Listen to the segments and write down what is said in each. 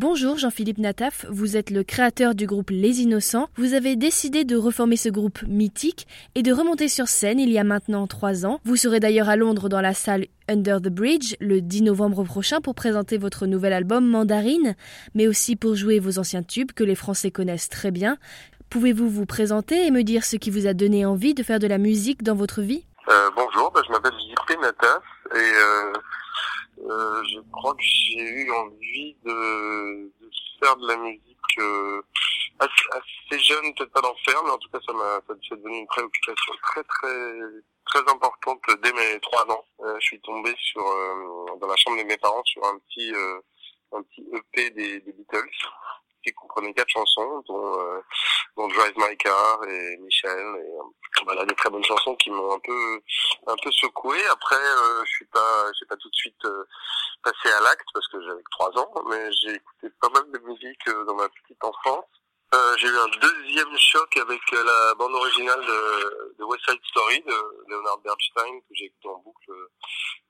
Bonjour Jean-Philippe Nataf, vous êtes le créateur du groupe Les Innocents. Vous avez décidé de reformer ce groupe mythique et de remonter sur scène il y a maintenant 3 ans. Vous serez d'ailleurs à Londres dans la salle Under the Bridge le 10 novembre prochain pour présenter votre nouvel album Mandarine, mais aussi pour jouer vos anciens tubes que les Français connaissent très bien. Pouvez-vous vous présenter et me dire ce qui vous a donné envie de faire de la musique dans votre vie ? Bonjour, je m'appelle Jean-Philippe Nataf et je crois que j'ai eu envie de faire de la musique assez jeune, peut-être pas d'en faire, mais en tout cas ça devenu une préoccupation très importante dès mes 3 ans. Je suis tombé dans la chambre de mes parents sur un petit EP des Beatles qui comprenait 4 chansons dont Drive My Car et Michel et voilà des très bonnes chansons qui m'ont un peu secoué. Après j'ai pas tout de suite passé à l'acte parce que j'avais 3 ans, mais j'ai écouté pas mal de musique dans ma petite enfance. J'ai eu un deuxième choc avec la bande originale de West Side Story de Leonard Bernstein que j'ai écouté en boucle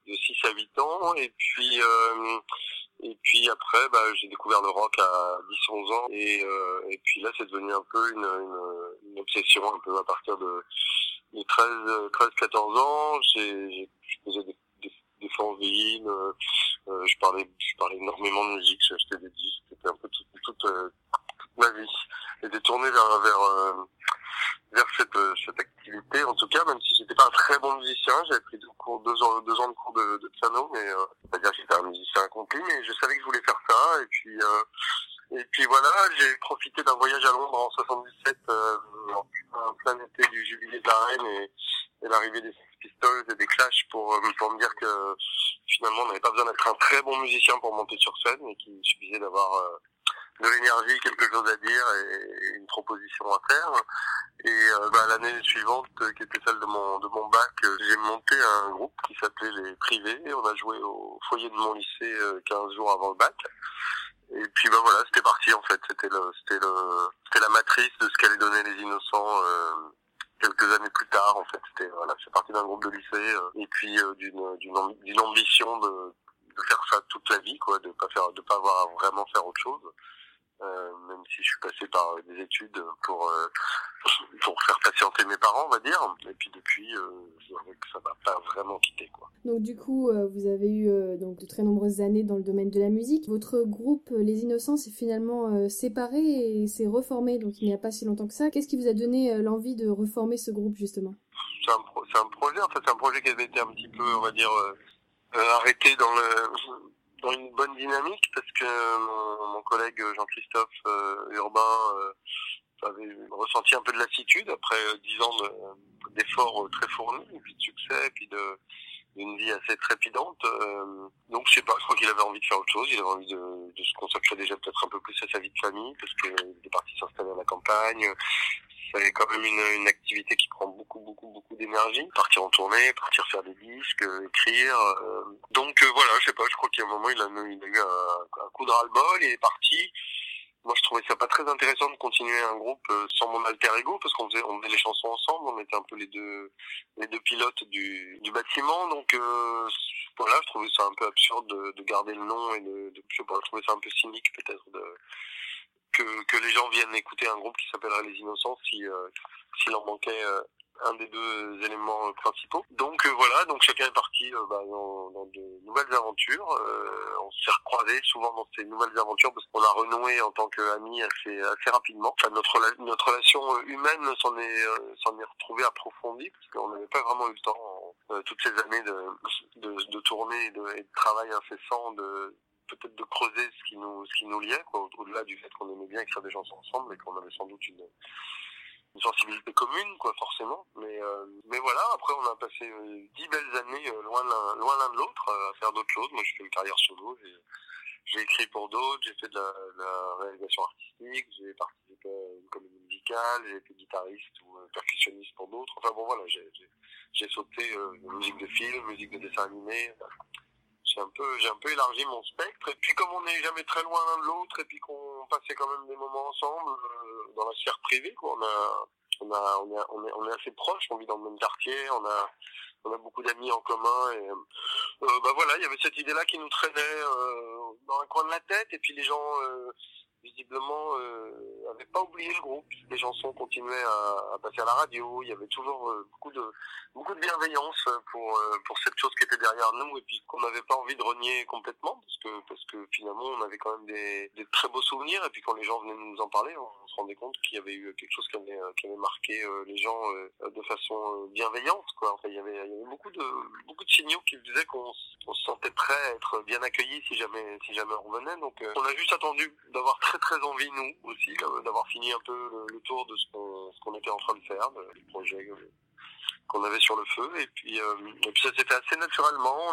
de 6 à 8 ans et puis après j'ai découvert le rock à 10-11 ans et puis là c'est devenu un peu une obsession un peu à partir de 13-14 ans. Je faisais des fanzines, je parlais énormément de musique, j'achetais des disques, c'était un peu toute ma vie était tournée vers cette activité, en tout cas, même si j'étais pas un très bon musicien. J'avais pris deux ans de cours de piano, mais c'est-à-dire que j'étais un musicien accompli, mais je savais que je voulais faire ça, et puis voilà, j'ai profité d'un voyage à Londres en 77, en plein été du jubilé de la Reine et l'arrivée des Sex Pistols et des Clash pour me dire que finalement on n'avait pas besoin d'être un très bon musicien pour monter sur scène, mais qu'il suffisait d'avoir de l'énergie, quelque chose à dire et une proposition à faire. Et l'année suivante, qui était celle de mon bac, j'ai monté un groupe qui s'appelait Les Privés. On a joué au foyer de mon lycée 15 jours avant le bac. Et puis voilà, c'était parti en fait. C'était la matrice de ce qu'allaient donner Les Innocents quelques années plus tard. En fait, c'est parti d'un groupe de lycée et puis d'une ambition de faire ça toute la vie, quoi, de pas avoir à vraiment faire autre chose. Même si je suis passé par des études pour faire patienter mes parents, on va dire. Et puis depuis, je dirais que ça m'a pas vraiment quitté, quoi. Donc du coup, vous avez eu de très nombreuses années dans le domaine de la musique. Votre groupe Les Innocents s'est finalement séparé et s'est reformé, donc il n'y a pas si longtemps que ça. Qu'est-ce qui vous a donné l'envie de reformer ce groupe, justement ? C'est un projet, en fait, c'est un projet qui avait été un petit peu, on va dire, arrêté dans une bonne dynamique parce que mon collègue Jean-Christophe Urbain avait ressenti un peu de lassitude après 10 ans d'efforts très fournis, puis de succès, puis d'une vie assez trépidante. Donc je sais pas, je crois qu'il avait envie de faire autre chose, il avait envie de se consacrer déjà peut-être un peu plus à sa vie de famille parce qu'il est parti s'installer à la campagne. C'est quand même une activité qui prend beaucoup d'énergie. Partir en tournée, partir faire des disques, écrire. Donc voilà, je sais pas, je crois qu'à un moment il a eu un coup de ras-le-bol, il est parti. Moi je trouvais ça pas très intéressant de continuer un groupe sans mon alter ego parce qu'on faisait les chansons ensemble, on était un peu les deux pilotes du bâtiment, donc voilà, je trouvais ça un peu absurde de garder le nom et je sais pas, je trouvais ça un peu cynique peut-être que les gens viennent écouter un groupe qui s'appellerait Les Innocents s'il en manquait un des deux éléments principaux. Donc chacun est parti dans de nouvelles aventures. On s'est recroisés souvent dans ces nouvelles aventures parce qu'on a renoué en tant qu'amis assez rapidement. Enfin, notre relation humaine s'en est retrouvée approfondie parce qu'on n'avait pas vraiment eu le temps toutes ces années de tournée et de travail incessant peut-être de creuser ce qui nous liait, quoi, au-delà du fait qu'on aimait bien écrire des chansons ensemble et qu'on avait sans doute une sensibilité commune, quoi, forcément. Mais voilà, après on a passé 10 belles années loin l'un de l'autre à faire d'autres choses. Moi j'ai fait une carrière solo, j'ai écrit pour d'autres, j'ai fait de la réalisation artistique, j'ai participé à une comédie musicale, j'ai été guitariste ou percussionniste pour d'autres. Enfin bon voilà, j'ai sauté musique de film, musique de dessin animé. J'ai un peu élargi mon spectre, et puis comme on n'est jamais très loin l'un de l'autre, et puis qu'on passait quand même des moments ensemble dans la sphère privée, quoi, on est assez proches, on vit dans le même quartier, on a on a beaucoup d'amis en commun et voilà, il y avait cette idée-là qui nous traînait dans un coin de la tête, et puis les gens visiblement n'avaient pas oublié le groupe. Les chansons continuaient à passer à la radio. Il y avait toujours beaucoup de bienveillance pour cette chose qui était derrière nous et puis qu'on n'avait pas envie de renier complètement, parce que finalement on avait quand même des très beaux souvenirs, et puis quand les gens venaient nous en parler, on se rendait compte qu'il y avait eu quelque chose qui avait marqué les gens de façon bienveillante, quoi. Enfin, il y avait beaucoup de signaux qui disaient qu'on se sentait prêt à être bien accueilli si jamais on revenait. Donc on a juste attendu d'avoir très très envie, nous aussi, d'avoir fini un peu le tour de ce qu'on était en train de faire, du projet qu'on avait sur le feu, et puis ça s'est fait assez naturellement.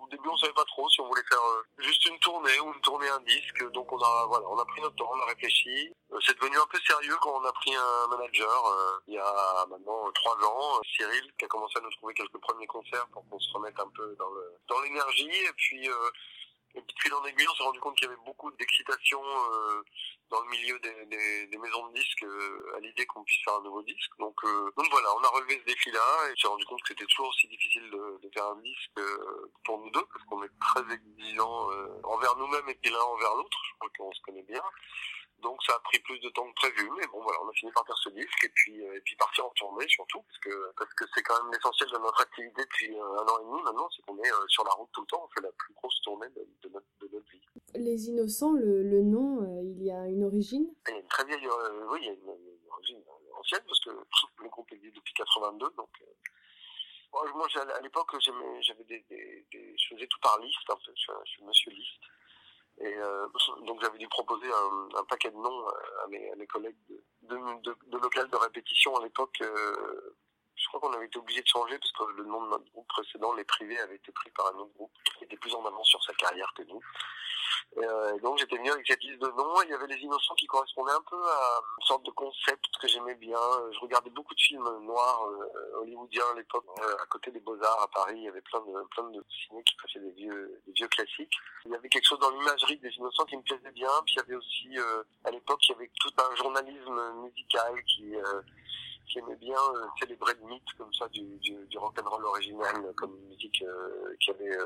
Au début on savait pas trop si on voulait faire juste une tournée ou une tournée un disque, donc on a pris notre temps, on a réfléchi. C'est devenu un peu sérieux quand on a pris un manager il y a maintenant 3 ans, Cyril, qui a commencé à nous trouver quelques premiers concerts pour qu'on se remette un peu dans l'énergie, et puis de fil en aiguille, on s'est rendu compte qu'il y avait beaucoup d'excitation dans le milieu des maisons de disques à l'idée qu'on puisse faire un nouveau disque. Donc voilà, on a relevé ce défi-là et on s'est rendu compte que c'était toujours aussi difficile de faire un disque pour nous deux, parce qu'on est très exigeants envers nous-mêmes et puis l'un envers l'autre. Je crois qu'on se connaît bien. Donc ça a pris plus de temps que prévu, mais bon voilà, on a fini par faire ce disque et puis partir en tournée surtout, parce que c'est quand même l'essentiel de notre activité depuis 1 an et demi maintenant, c'est qu'on est sur la route tout le temps. On fait la plus grosse tournée de notre vie. Les Innocents, le nom, il y a une origine ? Il y a une très vieille, oui, il y a une origine ancienne, parce que le groupe existe depuis 82, donc... moi, à l'époque, j'avais je faisais tout par liste, en fait, je suis monsieur liste. Et donc j'avais dû proposer un paquet de noms à mes collègues de local de répétition à l'époque. Je crois qu'on avait été obligé de changer parce que le nom de notre groupe précédent, Les Privés, avait été pris par un autre groupe qui était plus en avance sur sa carrière que nous. Et donc j'étais venu avec cette liste de noms, et il y avait Les Innocents qui correspondaient un peu à une sorte de concept que j'aimais bien. Je regardais beaucoup de films noirs hollywoodiens à l'époque, à côté des Beaux-Arts à Paris. Il y avait plein de ciné qui passaient des vieux classiques. Il y avait quelque chose dans l'imagerie des Innocents qui me plaisait bien. Puis il y avait aussi, à l'époque, il y avait tout un journalisme musical qui aimait bien célébrer le mythe comme ça du rock'n'roll original, comme une musique qui avait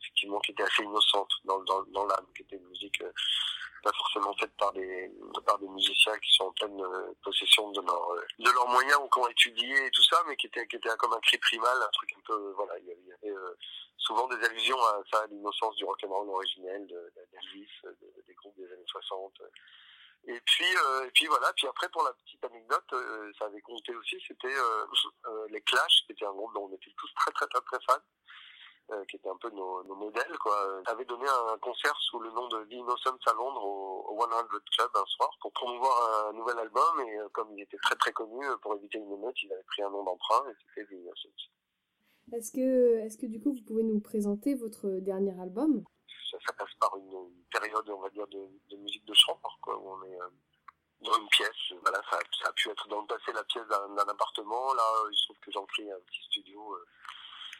effectivement, qui était assez innocente dans l'âme, qui était une musique pas forcément faite par des musiciens qui sont en pleine possession de leurs moyens ou qui ont étudié et tout ça, mais qui était comme un cri primal, un truc un peu voilà. Il y avait souvent des allusions à ça, à l'innocence du rock'n'roll originel, d'Elvis, des groupes des années 60. Et puis voilà, puis après, pour la petite anecdote, ça avait compté aussi, c'était les Clash, qui était un groupe dont on était tous très très très très fans, qui était un peu nos modèles, quoi, avait donné un concert sous le nom de The Innocents à Londres au 100 Club un soir pour promouvoir un nouvel album, et comme il était très très connu, pour éviter une émeute, il avait pris un nom d'emprunt et c'était The Innocents. Est-ce que du coup vous pouvez nous présenter votre dernier album ? Ça passe par une période, on va dire, de musique de chambre, quoi, où on est dans une pièce. Voilà, ça a pu être dans le passé la pièce d'un appartement. Là, il se trouve que j'en crée un petit studio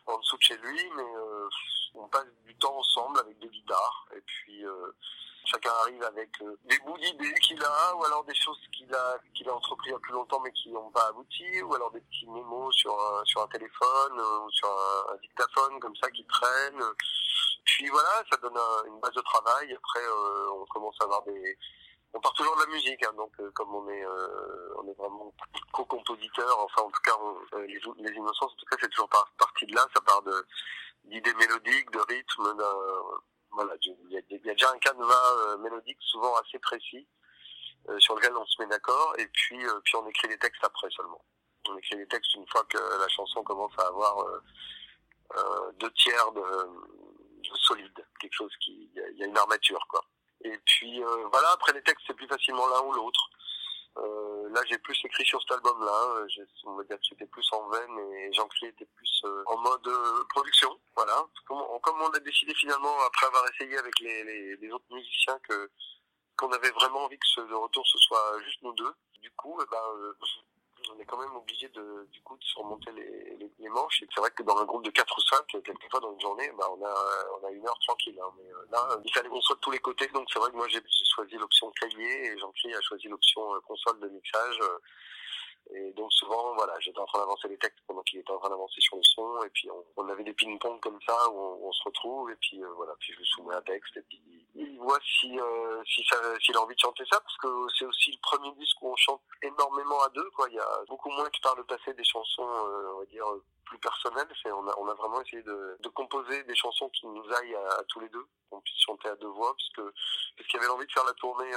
en dessous de chez lui, mais on passe du temps ensemble avec des guitares, et puis chacun arrive avec des bouts d'idées qu'il a, ou alors des choses qu'il a entrepris il y a plus longtemps mais qui n'ont pas abouti, ou alors des petits mémos sur un téléphone ou sur un dictaphone comme ça qui traîne. Puis voilà, ça donne une base de travail. Après, on commence à avoir on part toujours de la musique, hein, donc comme on est vraiment co-compositeur, enfin en tout cas les Innocents, en tout cas c'est toujours parti de là. Ça part d'idées mélodiques, de rythmes, voilà. Il y a déjà un canevas mélodique souvent assez précis sur lequel on se met d'accord, et puis on écrit les textes après seulement. On écrit les textes une fois que la chanson commence à avoir 2/3 de solide, quelque chose qui... Il y a une armature, quoi. Et puis, voilà, après les textes, c'est plus facilement l'un ou l'autre. Là, j'ai plus écrit sur cet album-là. On va dire que j'étais plus en veine et Jean-Claude était plus en mode production, voilà. Comme on a décidé finalement, après avoir essayé avec les autres musiciens, qu'on avait vraiment envie que le retour, ce soit juste nous deux. Du coup, on est quand même obligé de se remonter les manches. Et c'est vrai que dans un groupe de 4 ou 5, quelquefois dans une journée, on a 1 heure tranquille. Hein. Mais là, il fallait qu'on soit de tous les côtés. Donc c'est vrai que moi, j'ai choisi l'option clavier et Jean-Pierre a choisi l'option console de mixage. Et donc souvent, voilà, j'étais en train d'avancer les textes pendant qu'il était en train d'avancer sur le son, et puis on avait des ping-pong comme ça où on se retrouve, et puis voilà, puis je lui soumets un texte, et puis il voit s'il a envie de chanter ça, parce que c'est aussi le premier disque où on chante énormément à deux, quoi. Il y a beaucoup moins que par le passé des chansons, on va dire, plus personnelles. On a vraiment essayé de composer des chansons qui nous aillent à tous les deux, qu'on puisse chanter à deux voix, parce qu'il y avait l'envie de faire la tournée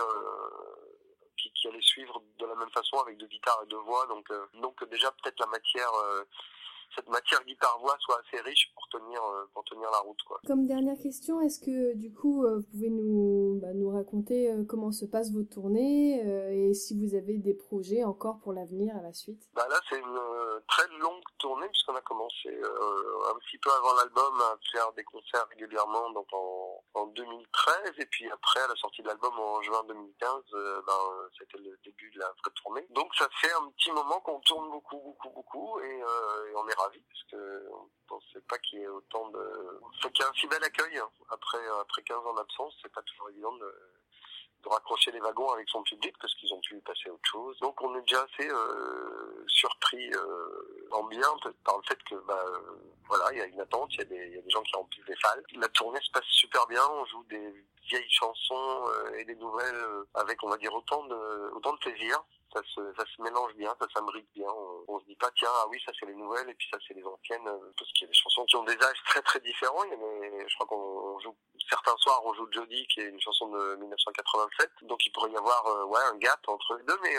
qui allait suivre de la même façon avec deux guitares et deux voix, donc déjà peut-être la matière, cette matière guitare-voix soit assez riche pour tenir la route, quoi. Comme dernière question, est-ce que du coup vous pouvez nous raconter comment se passent vos tournées et si vous avez des projets encore pour l'avenir à la suite? Bah là c'est une très longue tournée puisqu'on a commencé un petit peu avant l'album à faire des concerts régulièrement, donc en 2013, et puis après à la sortie de l'album en juin 2015, c'était le début de la vraie tournée. Donc ça fait un petit moment qu'on tourne beaucoup et on est ravis parce que on pensait pas qu'il y ait autant de... C'est qu'il y a un si bel accueil hein. Après 15 ans d'absence, c'est pas toujours évident de raccrocher les wagons avec son public parce qu'ils ont pu passer à autre chose. Donc on est déjà assez surpris en bien par le fait que voilà, il y a une attente, il y a des gens qui remplissent les salles. La tournée se passe super bien, on joue des vieilles chansons et des nouvelles avec, on va dire, autant de plaisir. Ça se mélange bien, ça s'abride bien. On se dit pas, tiens, ah oui, ça c'est les nouvelles et puis ça c'est les anciennes, parce qu'il y a des chansons qui ont des âges très très différents. Je crois qu'on joue, certains soirs, on joue Jody, qui est une chanson de 1987, donc il pourrait y avoir un gap entre les deux, mais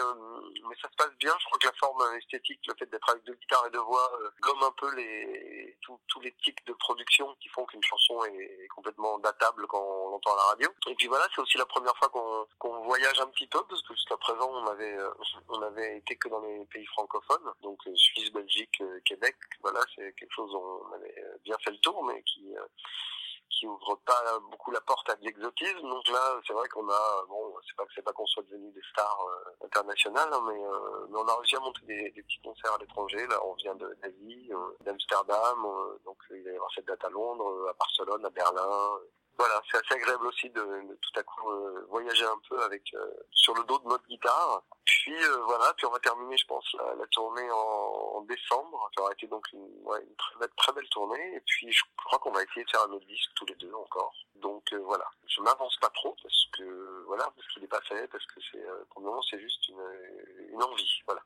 ça se passe bien. Je crois que la forme esthétique, le fait d'être avec deux guitares et deux voix, comme un peu tous les types de production qui font qu'une chanson est complètement datable quand on l'entend à la radio. Et puis voilà, c'est aussi la première fois qu'on voyage un petit peu, parce que jusqu'à présent, on avait été que dans les pays francophones, donc Suisse, Belgique, Québec. Voilà, c'est quelque chose dont on avait bien fait le tour, mais qui ouvre pas beaucoup la porte à l'exotisme. Donc là, c'est vrai qu'on a, c'est pas qu'on soit devenus des stars internationales, hein, mais on a réussi à monter des petits concerts à l'étranger. Là, on vient d'Asie, d'Amsterdam, donc il va y avoir cette date à Londres, à Barcelone, à Berlin. Voilà, c'est assez agréable aussi de tout à coup voyager un peu avec sur le dos de notre guitare. Puis on va terminer, je pense, la tournée en décembre. Ça aura été donc une très belle tournée. Et puis je crois qu'on va essayer de faire un autre disque tous les deux encore. Donc voilà, je m'avance pas trop parce que voilà, parce qu'il est pas fait, parce que c'est pour le moment c'est juste une envie. Voilà.